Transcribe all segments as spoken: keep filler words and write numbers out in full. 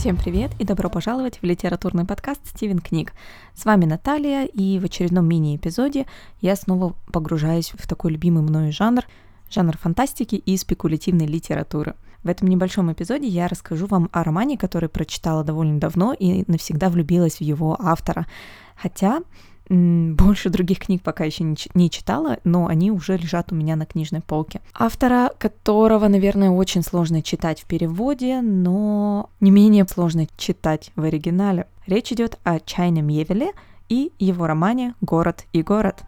Всем привет и добро пожаловать в литературный подкаст «Стивен Книг». С вами Наталья, и в очередном мини-эпизоде я снова погружаюсь в такой любимый мною жанр, жанр фантастики и спекулятивной литературы. В этом небольшом эпизоде я расскажу вам о романе, который прочитала довольно давно и навсегда влюбилась в его автора. Хотя больше других книг пока еще не читала, но они уже лежат у меня на книжной полке. Автора, которого, наверное, очень сложно читать в переводе, но не менее сложно читать в оригинале. Речь идет о Чайне Мьевиле и его романе «Город и город».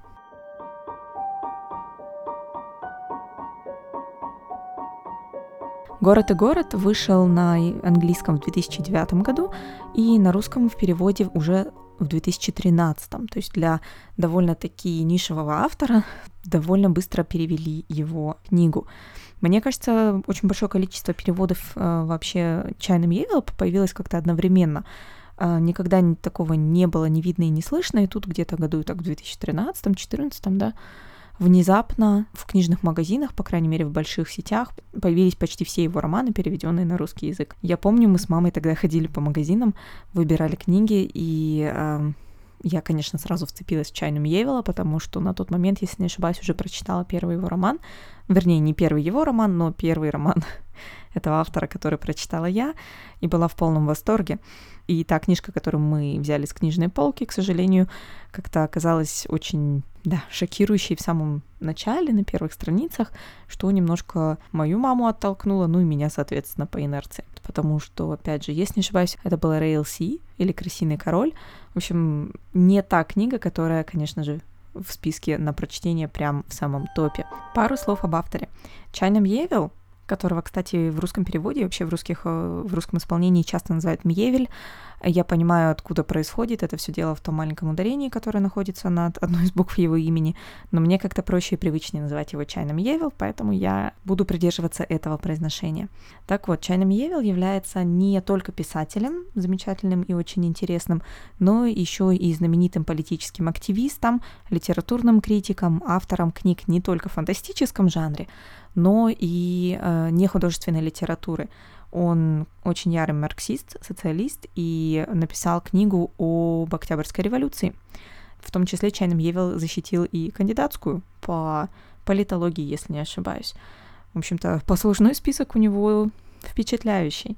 «Город и город» вышел на английском в две тысячи девятом году и на русском в переводе уже в две тысячи тринадцатом. То есть для довольно-таки нишевого автора довольно быстро перевели его книгу. Мне кажется, очень большое количество переводов э, вообще Чайны Мьевиль появилось как-то одновременно. Э, никогда такого не было, не видно и не слышно. И тут где-то году, так в две тысячи тринадцатом-две тысячи четырнадцатом, да, внезапно в книжных магазинах, по крайней мере в больших сетях, появились почти все его романы, переведенные на русский язык. Я помню, мы с мамой тогда ходили по магазинам, выбирали книги, и э, я, конечно, сразу вцепилась в Чайну Мьевиля, потому что на тот момент, если не ошибаюсь, уже прочитала первый его роман, вернее, не первый его роман, но первый роман этого автора, который прочитала я, и была в полном восторге. И та книжка, которую мы взяли с книжной полки, к сожалению, как-то оказалась очень, да, шокирующей в самом начале, на первых страницах, что немножко мою маму оттолкнуло, ну и меня, соответственно, по инерции. Потому что, опять же, если не ошибаюсь, это была «Рельсы» или «Крысиный король». В общем, не та книга, которая, конечно же, в списке на прочтение прям в самом топе. Пару слов об авторе. Чайна Мьевиль, которого, кстати, в русском переводе, вообще в, русских, в русском исполнении часто называют Мьевиль. Я понимаю, откуда происходит. Это все дело в том маленьком ударении, которое находится над одной из букв его имени. Но мне как-то проще и привычнее называть его Чайна Мьевиль, поэтому я буду придерживаться этого произношения. Так вот, Чайна Мьевиль является не только писателем, замечательным и очень интересным, но еще и знаменитым политическим активистом, литературным критиком, автором книг не только в фантастическом жанре, но и э, нехудожественной литературы. Он очень ярый марксист, социалист, и написал книгу об Октябрьской революции. В том числе Чайна Мьевиль защитил и кандидатскую по политологии, если не ошибаюсь. В общем-то, послужной список у него впечатляющий.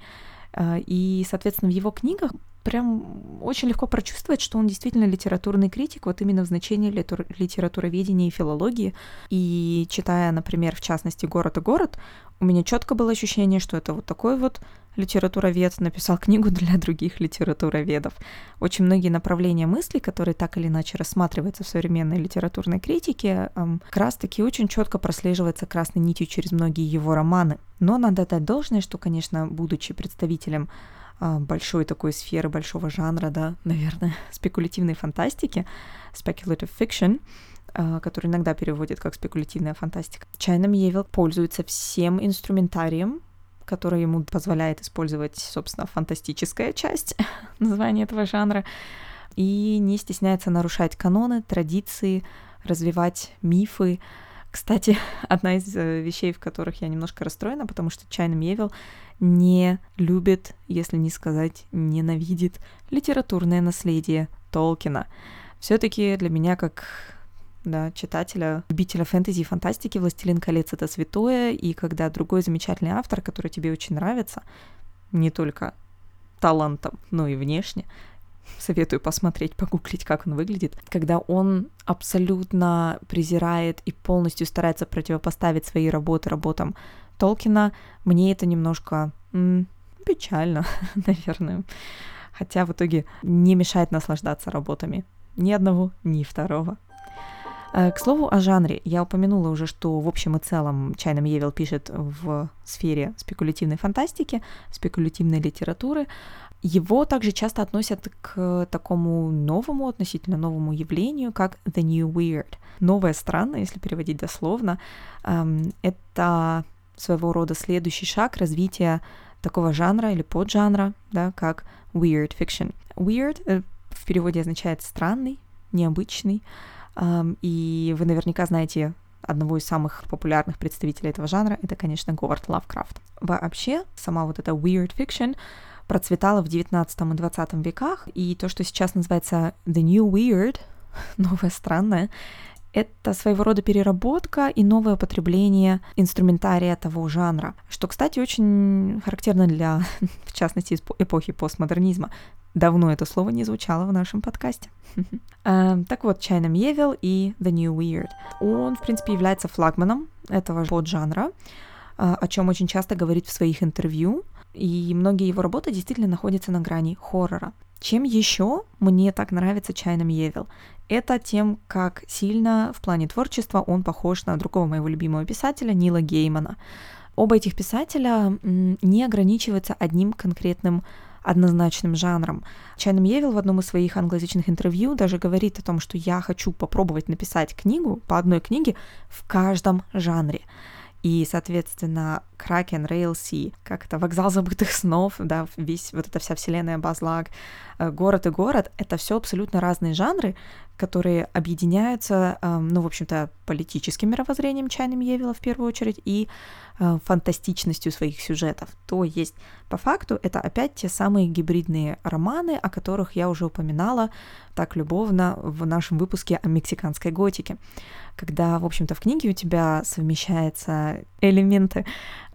И, соответственно, в его книгах прям очень легко прочувствовать, что он действительно литературный критик, вот именно в значении литер- литературоведения и филологии. И читая, например, в частности, «Город и город», у меня четко было ощущение, что это вот такой вот литературовед написал книгу для других литературоведов. Очень многие направления мысли, которые так или иначе рассматриваются в современной литературной критике, как раз-таки очень четко прослеживаются красной нитью через многие его романы. Но надо отдать должное, что, конечно, будучи представителем большой такой сферы, большого жанра, да, наверное, спекулятивной фантастики, speculative fiction, который иногда переводят как спекулятивная фантастика, Чайна Мьевиль пользуется всем инструментарием, который ему позволяет использовать, собственно, фантастическая часть названия этого жанра, и не стесняется нарушать каноны, традиции, развивать мифы. Кстати, одна из вещей, в которых я немножко расстроена, потому что Чайна Мьевиль не любит, если не сказать ненавидит, литературное наследие Толкина. Все-таки для меня, как, да, читателя, любителя фэнтези и фантастики, «Властелин колец» — это святое, и когда другой замечательный автор, который тебе очень нравится, не только талантом, но и внешне, советую посмотреть, погуглить, как он выглядит, когда он абсолютно презирает и полностью старается противопоставить свои работы работам Толкина, мне это немножко м- печально, наверное. Хотя в итоге не мешает наслаждаться работами ни одного, ни второго. К слову о жанре. Я упомянула уже, что в общем и целом Чайна Мьевиль пишет в сфере спекулятивной фантастики, спекулятивной литературы. Его также часто относят к такому новому, относительно новому явлению, как The New Weird. Новое странное, если переводить дословно, это своего рода следующий шаг развития такого жанра или поджанра, да, как Weird Fiction. Weird в переводе означает «странный», «необычный», и вы наверняка знаете одного из самых популярных представителей этого жанра, это, конечно, Говард Лавкрафт. Вообще, сама вот эта weird fiction процветала в девятнадцатом и двадцатом веках, и то, что сейчас называется «The New Weird», новое странное, это своего рода переработка и новое потребление инструментария того жанра, что, кстати, очень характерно для, в частности, эпохи постмодернизма. Давно это слово не звучало в нашем подкасте. Так вот, Чайна Мьевиль и The New Weird. Он, в принципе, является флагманом этого поджанра, о чем очень часто говорит в своих интервью, и многие его работы действительно находятся на грани хоррора. Чем еще мне так нравится Чайна Мьевиль? Это тем, как сильно в плане творчества он похож на другого моего любимого писателя Нила Геймана. Оба этих писателя не ограничиваются одним конкретным однозначным жанром. Чайна Мьевиль в одном из своих англоязычных интервью даже говорит о том, что я хочу попробовать написать книгу по одной книге в каждом жанре. И, соответственно, Кракен, Рельсы, как это, Вокзал забытых снов, да, весь, вот эта вся вселенная Базлаг, Город и город, это все абсолютно разные жанры, которые объединяются, ну, в общем-то, политическим мировоззрением Чайны Мьевиль в первую очередь и фантастичностью своих сюжетов. То есть, по факту, это опять те самые гибридные романы, о которых я уже упоминала так любовно в нашем выпуске о мексиканской готике, когда, в общем-то, в книге у тебя совмещаются элементы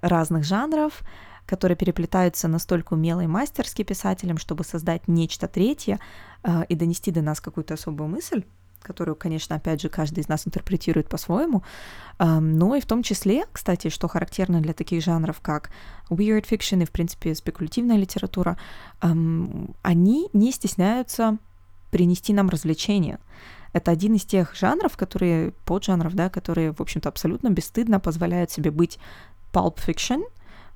разных жанров, которые переплетаются настолько умело и мастерски писателем, чтобы создать нечто третье э, и донести до нас какую-то особую мысль, которую, конечно, опять же, каждый из нас интерпретирует по-своему, э, но и в том числе, кстати, что характерно для таких жанров, как weird fiction и, в принципе, спекулятивная литература, э, они не стесняются принести нам развлечения. Это один из тех жанров, которые, поджанров, да, которые, в общем-то, абсолютно бесстыдно позволяют себе быть pulp fiction,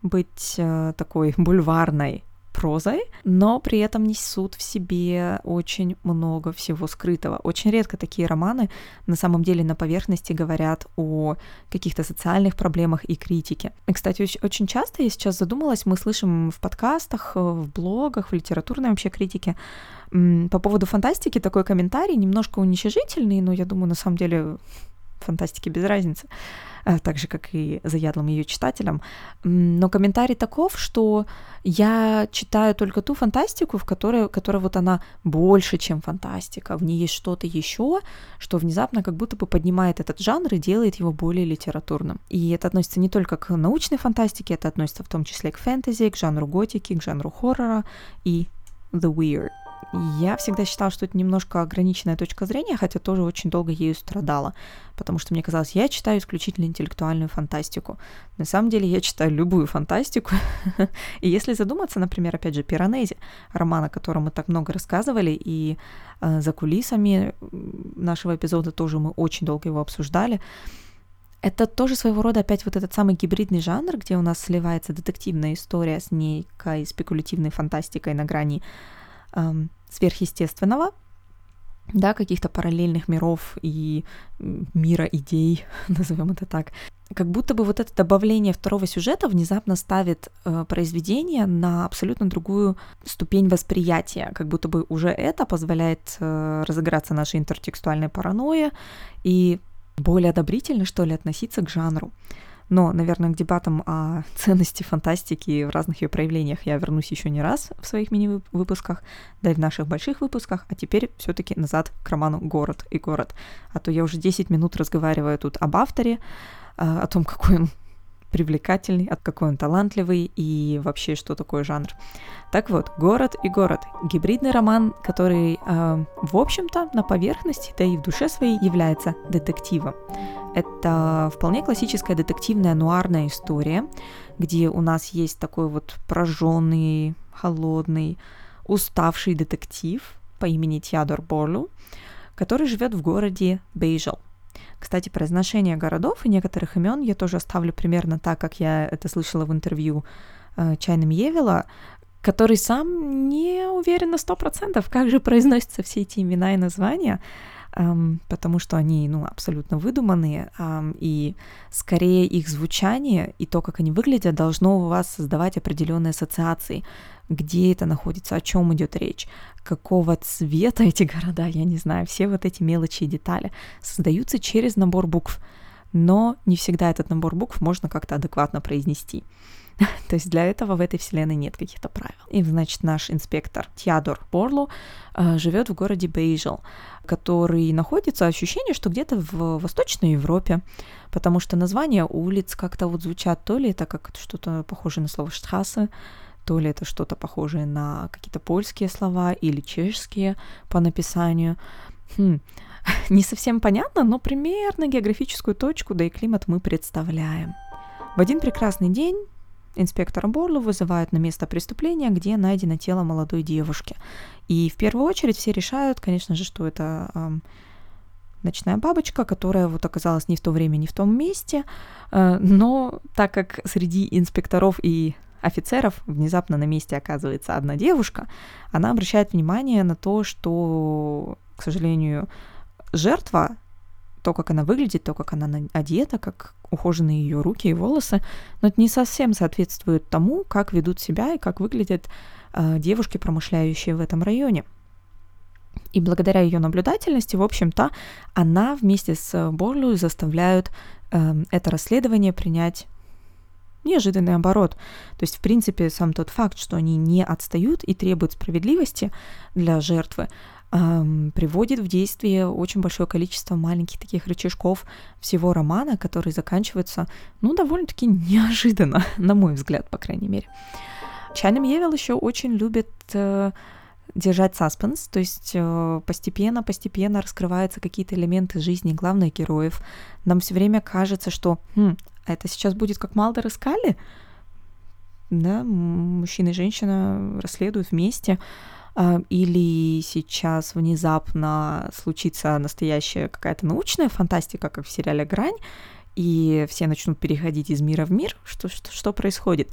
быть э, такой бульварной прозой, но при этом несут в себе очень много всего скрытого. Очень редко такие романы на самом деле на поверхности говорят о каких-то социальных проблемах и критике. И, кстати, очень часто, я сейчас задумалась, мы слышим в подкастах, в блогах, в литературной вообще критике по поводу фантастики такой комментарий, немножко уничижительный, но я думаю, на самом деле... фантастики без разницы, так же, как и заядлым ее читателям. Но комментарий таков, что я читаю только ту фантастику, в которой, которая вот она больше, чем фантастика, в ней есть что-то еще, что внезапно как будто бы поднимает этот жанр и делает его более литературным. И это относится не только к научной фантастике, это относится в том числе к фэнтези, к жанру готики, к жанру хоррора и the weird. Я всегда считала, что это немножко ограниченная точка зрения, хотя тоже очень долго ею страдала, потому что мне казалось, я читаю исключительно интеллектуальную фантастику. На самом деле я читаю любую фантастику. И если задуматься, например, опять же, «Пиранези», роман, о котором мы так много рассказывали, и э, за кулисами нашего эпизода тоже мы очень долго его обсуждали, это тоже своего рода опять вот этот самый гибридный жанр, где у нас сливается детективная история с некой спекулятивной фантастикой на грани сверхъестественного, да, каких-то параллельных миров и мира идей, назовем это так. Как будто бы вот это добавление второго сюжета внезапно ставит э, произведение на абсолютно другую ступень восприятия, как будто бы уже это позволяет э, разыграться нашей интертекстуальной паранойи и более одобрительно, что ли, относиться к жанру. Но, наверное, к дебатам о ценности фантастики в разных ее проявлениях я вернусь еще не раз в своих мини-выпусках, да и в наших больших выпусках, а теперь все-таки назад к роману «Город и город». А то я уже десять минут разговариваю тут об авторе, о том, какой он привлекательный, какой он талантливый и вообще, что такое жанр. Так вот, «Город и город» — гибридный роман, который, э, в общем-то, на поверхности, да и в душе своей является детективом. Это вполне классическая детективная нуарная история, где у нас есть такой вот прожженный, холодный, уставший детектив по имени Тиадор Борлю, который живет в городе Бейжел. Кстати, произношение городов и некоторых имен я тоже оставлю примерно так, как я это слышала в интервью э, Чайны Мьевиль, который сам не уверен на сто процентов, как же произносятся все эти имена и названия, эм, потому что они, ну, абсолютно выдуманные, эм, и скорее их звучание и то, как они выглядят, должно у вас создавать определенные ассоциации, где это находится, о чем идет речь, какого цвета эти города, я не знаю, все вот эти мелочи и детали создаются через набор букв, но не всегда этот набор букв можно как-то адекватно произнести. То есть для этого в этой вселенной нет каких-то правил. И, значит, наш инспектор Тиадор Борлю э, живет в городе Бейжел, который находится, ощущение, что где-то в Восточной Европе, потому что названия улиц как-то вот звучат, то ли это как что-то похожее на слово «штрассе», то ли это что-то похожее на какие-то польские слова или чешские по написанию. Хм. Не совсем понятно, но примерно географическую точку, да и климат мы представляем. В один прекрасный день инспектора Борлю вызывают на место преступления, где найдено тело молодой девушки. И в первую очередь все решают, конечно же, что это э, ночная бабочка, которая вот оказалась не в то время, не в том месте. Э, но так как среди инспекторов и офицеров внезапно на месте оказывается одна девушка, она обращает внимание на то, что, к сожалению, жертва, то, как она выглядит, то, как она одета, как ухожены ее руки и волосы, но это не совсем соответствует тому, как ведут себя и как выглядят э, девушки, промышляющие в этом районе. И благодаря ее наблюдательности, в общем-то, она вместе с Борлю заставляют э, это расследование принять неожиданный оборот. То есть, в принципе, сам тот факт, что они не отстают и требуют справедливости для жертвы, эм, приводит в действие очень большое количество маленьких таких рычажков всего романа, который заканчивается, ну, довольно-таки неожиданно, на мой взгляд, по крайней мере. Чайна Мьевиль еще очень любит э, держать саспенс, то есть постепенно-постепенно э, раскрываются какие-то элементы жизни главных героев. Нам все время кажется, что... Хм, А это сейчас будет как Малдер и Скалли? Да, мужчина и женщина расследуют вместе. Или сейчас внезапно случится настоящая какая-то научная фантастика, как в сериале «Грань», и все начнут переходить из мира в мир, что, что, что происходит.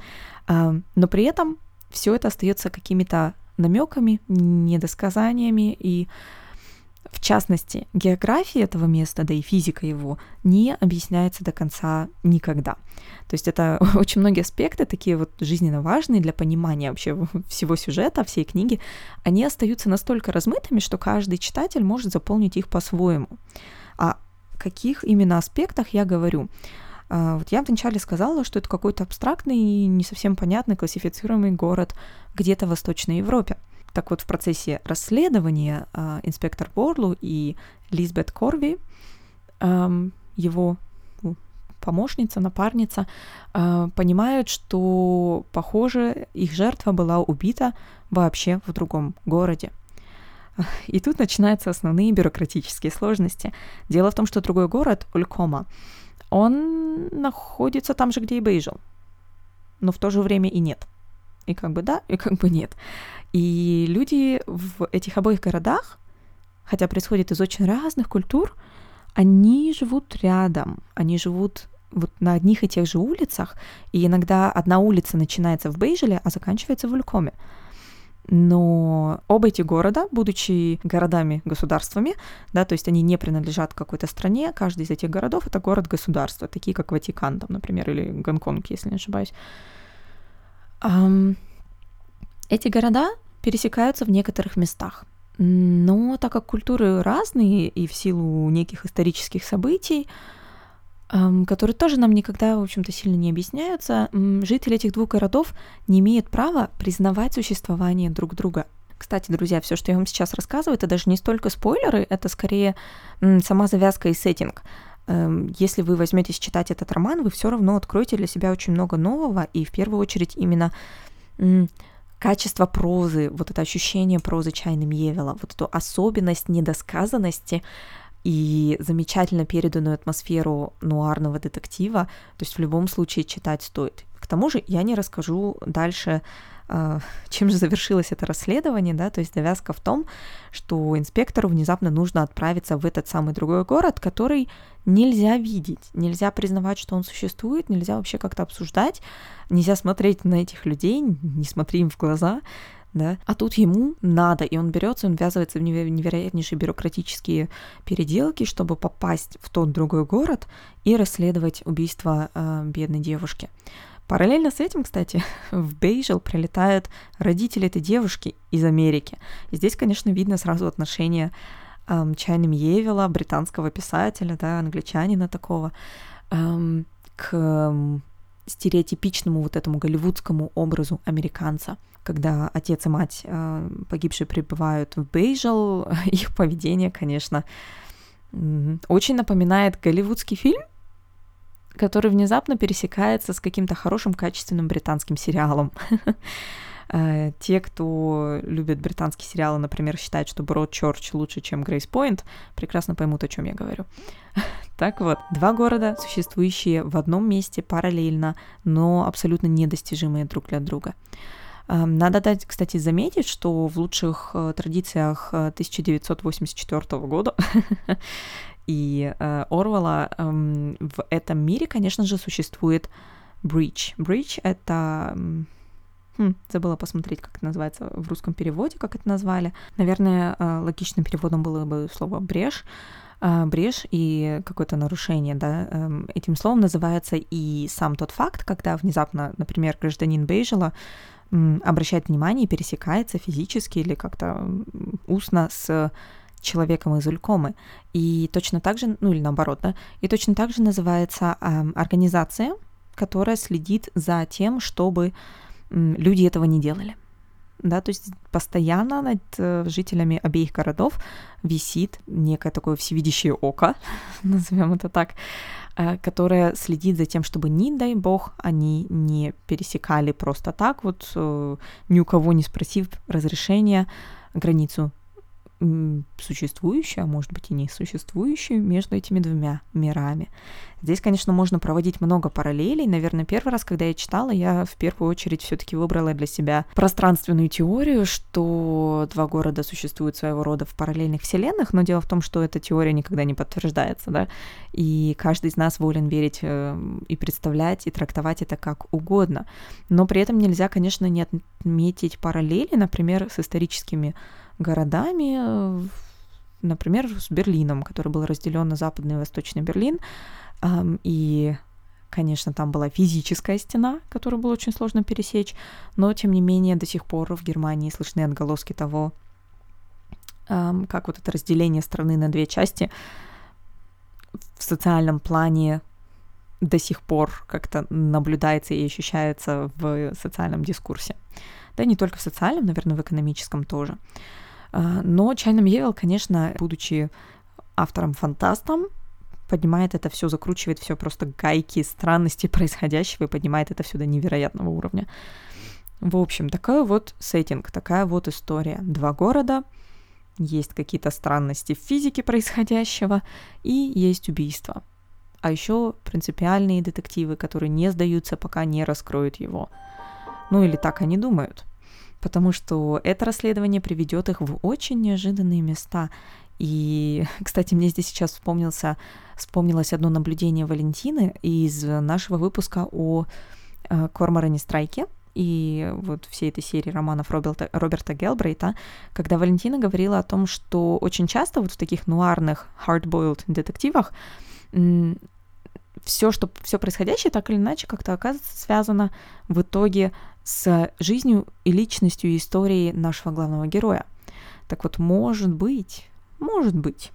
Но при этом все это остается какими-то намеками, недосказаниями, и в частности, география этого места, да и физика его, не объясняется до конца никогда. То есть это очень многие аспекты, такие вот жизненно важные для понимания вообще всего сюжета, всей книги, они остаются настолько размытыми, что каждый читатель может заполнить их по-своему. О каких именно аспектах я говорю? Вот я вначале сказала, что это какой-то абстрактный и не совсем понятный классифицируемый город где-то в Восточной Европе. Так вот, в процессе расследования э, инспектор Борлю и Лизбет Корви, э, его ну, помощница, напарница, э, понимают, что, похоже, их жертва была убита вообще в другом городе. И тут начинаются основные бюрократические сложности. Дело в том, что другой город, Улькома, он находится там же, где и Бейжел, но в то же время и нет. И как бы да, и как бы нет. И люди в этих обоих городах, хотя происходит из очень разных культур, они живут рядом, они живут вот на одних и тех же улицах, и иногда одна улица начинается в Бейжеле, а заканчивается в Улькоме. Но оба эти города, будучи городами-государствами, да, то есть они не принадлежат какой-то стране, каждый из этих городов — это город-государство, такие как Ватикан, там, например, или Гонконг, если не ошибаюсь. Эти города пересекаются в некоторых местах, но так как культуры разные и в силу неких исторических событий, которые тоже нам никогда, в общем-то, сильно не объясняются, жители этих двух городов не имеют права признавать существование друг друга. Кстати, друзья, все, что я вам сейчас рассказываю, это даже не столько спойлеры, это скорее сама завязка и сеттинг. Если вы возьметесь читать этот роман, вы все равно откроете для себя очень много нового, и в первую очередь именно качество прозы, вот это ощущение прозы Чайны Мьевиль, вот эту особенность недосказанности и замечательно переданную атмосферу нуарного детектива, то есть в любом случае читать стоит. К тому же я не расскажу дальше, чем же завершилось это расследование, да, то есть завязка в том, что инспектору внезапно нужно отправиться в этот самый другой город, который нельзя видеть, нельзя признавать, что он существует, нельзя вообще как-то обсуждать, нельзя смотреть на этих людей, не смотри им в глаза, да, а тут ему надо, и он берется, он ввязывается в невероятнейшие бюрократические переделки, чтобы попасть в тот другой город и расследовать убийство э, бедной девушки. Параллельно с этим, кстати, в Бейжел прилетают родители этой девушки из Америки. И здесь, конечно, видно сразу отношение эм, Чайны Мьевиль, британского писателя, да, англичанина такого, эм, к стереотипичному вот этому голливудскому образу американца. Когда отец и мать погибшие прибывают в Бейжел, их поведение, конечно, очень напоминает голливудский фильм, который внезапно пересекается с каким-то хорошим, качественным британским сериалом. Те, кто любит британские сериалы, например, считают, что Бродчёрч лучше, чем Грейспойнт, прекрасно поймут, о чем я говорю. Так вот, два города, существующие в одном месте параллельно, но абсолютно недостижимые друг для друга. Надо дать, кстати, заметить, что в лучших традициях тысяча девятьсот восемьдесят четвёртого года и Орвелла в этом мире, конечно же, существует Брич. Брич — это... Хм, забыла посмотреть, как это называется в русском переводе, как это назвали. Наверное, логичным переводом было бы слово «брешь». Брешь и какое-то нарушение, да, этим словом называется и сам тот факт, когда внезапно, например, гражданин Бейжела обращает внимание и пересекается физически или как-то устно с человеком из Улькомы. И точно так же, ну или наоборот, да, и точно так же называется организация, которая следит за тем, чтобы люди этого не делали. Да, то есть постоянно над жителями обеих городов висит некое такое всевидящее око, назовем это так, которое следит за тем, чтобы, не дай бог, они не пересекали просто так, вот ни у кого не спросив разрешения, границу существующую, а может быть и не существующую, между этими двумя мирами. Здесь, конечно, можно проводить много параллелей. Наверное, первый раз, когда я читала, я в первую очередь все-таки выбрала для себя пространственную теорию, что два города существуют своего рода в параллельных вселенных, но дело в том, что эта теория никогда не подтверждается, да, и каждый из нас волен верить и представлять, и трактовать это как угодно. Но при этом нельзя, конечно, не отметить параллели, например, с историческими городами, например, с Берлином, который был разделен на Западный и Восточный Берлин, и, конечно, там была физическая стена, которую было очень сложно пересечь, но, тем не менее, до сих пор в Германии слышны отголоски того, как вот это разделение страны на две части в социальном плане до сих пор как-то наблюдается и ощущается в социальном дискурсе. Да, не только в социальном, наверное, в экономическом тоже. Но Чайна Мьевиль, конечно, будучи автором-фантастом, поднимает это все, закручивает все просто гайки странности происходящего и поднимает это все до невероятного уровня. В общем, такой вот сеттинг, такая вот история. Два города, есть какие-то странности в физике происходящего и есть убийство. А еще принципиальные детективы, которые не сдаются, пока не раскроют его. Ну или так они думают, потому что это расследование приведет их в очень неожиданные места. И, кстати, мне здесь сейчас вспомнился, вспомнилось одно наблюдение Валентины из нашего выпуска о Корморане Страйке и вот всей этой серии романов Роберта, Роберта Гелбрейта, когда Валентина говорила о том, что очень часто вот в таких нуарных hard-boiled детективах все, что все происходящее так или иначе как-то оказывается связано в итоге с жизнью и личностью и историей нашего главного героя. Так вот, может быть, может быть,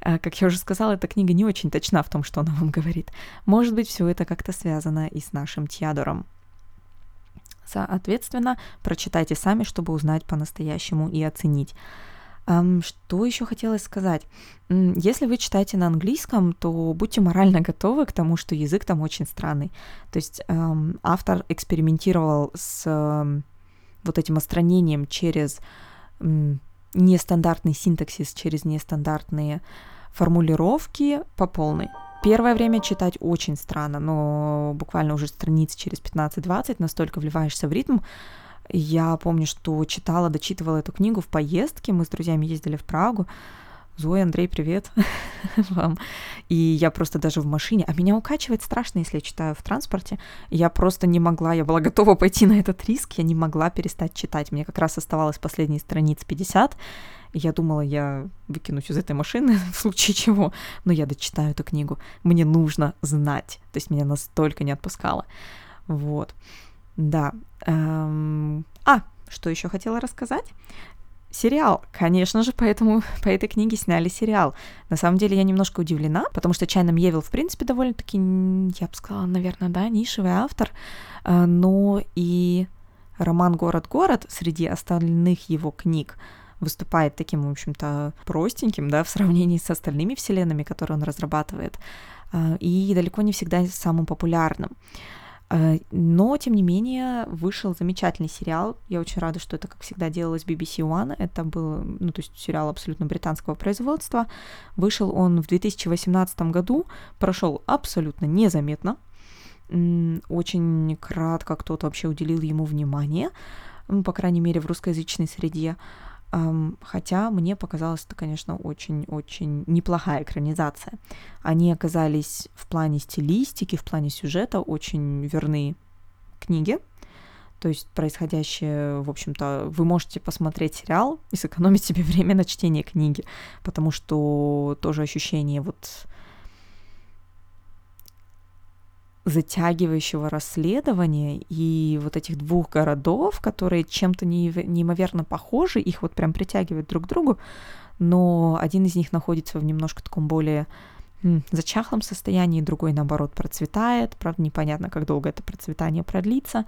как я уже сказала, эта книга не очень точна в том, что она вам говорит. Может быть, все это как-то связано и с нашим Тиадором. Соответственно, прочитайте сами, чтобы узнать по-настоящему и оценить. Что еще хотелось сказать? Если вы читаете на английском, то будьте морально готовы к тому, что язык там очень странный. То есть эм, автор экспериментировал с эм, вот этим отстранением через эм, нестандартный синтаксис, через нестандартные формулировки по полной. Первое время читать очень странно, но буквально уже страниц через пятнадцать-двадцать настолько вливаешься в ритм. Я помню, что читала, дочитывала эту книгу в поездке. Мы с друзьями ездили в Прагу. Зоя, Андрей, привет вам. И я просто даже в машине... А меня укачивает страшно, если я читаю в транспорте. Я просто не могла, я была готова пойти на этот риск. Я не могла перестать читать. Мне как раз оставалось последние страниц пятьдесят. Я думала, я выкинусь из этой машины в случае чего. Но я дочитаю эту книгу. Мне нужно знать. То есть меня настолько не отпускало. Вот. Да. А, что еще хотела рассказать? сериал. Конечно же, поэтому по этой книге сняли сериал. На самом деле, я немножко удивлена, потому что Чайна Мьевиль, в принципе, довольно-таки, я бы сказала, наверное, да, нишевый автор, но и роман «Город, город» среди остальных его книг выступает таким, в общем-то, простеньким, да, в сравнении с остальными вселенными, которые он разрабатывает, и далеко не всегда самым популярным. Но, тем не менее, вышел замечательный сериал. Я очень рада, что это, как всегда, делалось би би си One. Это был, ну, то есть сериал абсолютно британского производства. Вышел он в две тысячи восемнадцатом году, прошел абсолютно незаметно. Очень кратко кто-то вообще уделил ему внимание, ну, по крайней мере, в русскоязычной среде. Хотя мне показалось, это, конечно, очень-очень неплохая экранизация. Они оказались в плане стилистики, в плане сюжета очень верны книге. То есть происходящее, в общем-то, вы можете посмотреть сериал и сэкономить себе время на чтение книги, потому что тоже ощущение вот затягивающего расследования и вот этих двух городов, которые чем-то неимоверно похожи, их вот прям притягивают друг к другу, но один из них находится в немножко таком более м, зачахлом состоянии, другой, наоборот, процветает. Правда, непонятно, как долго это процветание продлится.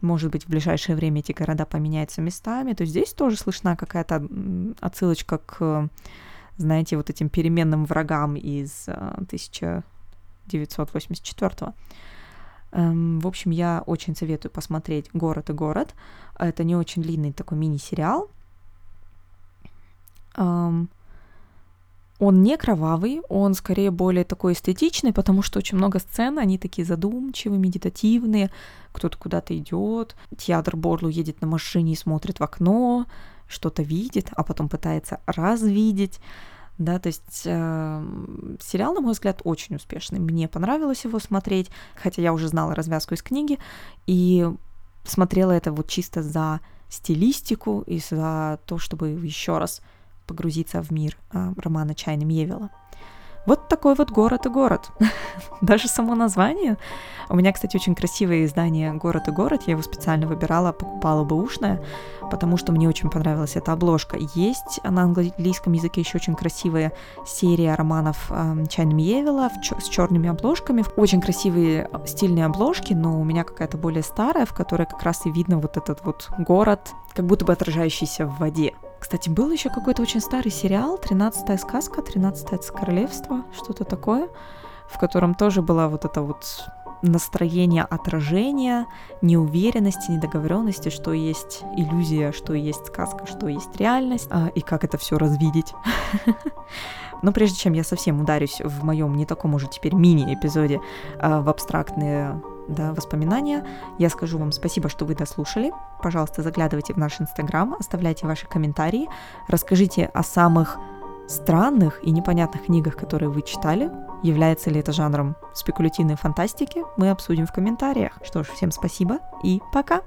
Может быть, в ближайшее время эти города поменяются местами. То есть здесь тоже слышна какая-то отсылочка к, знаете, вот этим переменным врагам из тысяча... девятьсот восемьдесят четвёртого. В общем, я очень советую посмотреть «Город и город». Это не очень длинный такой мини-сериал. Он не кровавый, он скорее более такой эстетичный, потому что очень много сцен, они такие задумчивые, медитативные. Кто-то куда-то идет. Тиадор Борлю едет на машине и смотрит в окно, что-то видит, а потом пытается развидеть. Да, то есть э, сериал, на мой взгляд, очень успешный. Мне понравилось его смотреть, хотя я уже знала развязку из книги, и смотрела это вот чисто за стилистику и за то, чтобы еще раз погрузиться в мир э, романа Чайны Мьевиль. Вот такой вот «Город и город». Даже само название. У меня, кстати, очень красивое издание «Город и город». Я его специально выбирала, покупала бэушное, потому что мне очень понравилась эта обложка. Есть на английском языке еще очень красивая серия романов э, Чайны Мьевиль чер- с черными обложками. Очень красивые стильные обложки, но у меня какая-то более старая, в которой как раз и видно вот этот вот город, как будто бы отражающийся в воде. Кстати, был еще какой-то очень старый сериал «тринадцатая сказка», «тринадцатое королевство», что-то такое, в котором тоже было вот это вот настроение отражения, неуверенности, недоговоренности, что есть иллюзия, что есть сказка, что есть реальность, и как это все развидеть. Но прежде чем я совсем ударюсь в моем не таком уже теперь мини-эпизоде в абстрактные... Да, воспоминания. Я скажу вам спасибо, что вы дослушали. Пожалуйста, заглядывайте в наш Инстаграм, оставляйте ваши комментарии, расскажите о самых странных и непонятных книгах, которые вы читали. Является ли это жанром спекулятивной фантастики? Мы обсудим в комментариях. Что ж, всем спасибо и пока!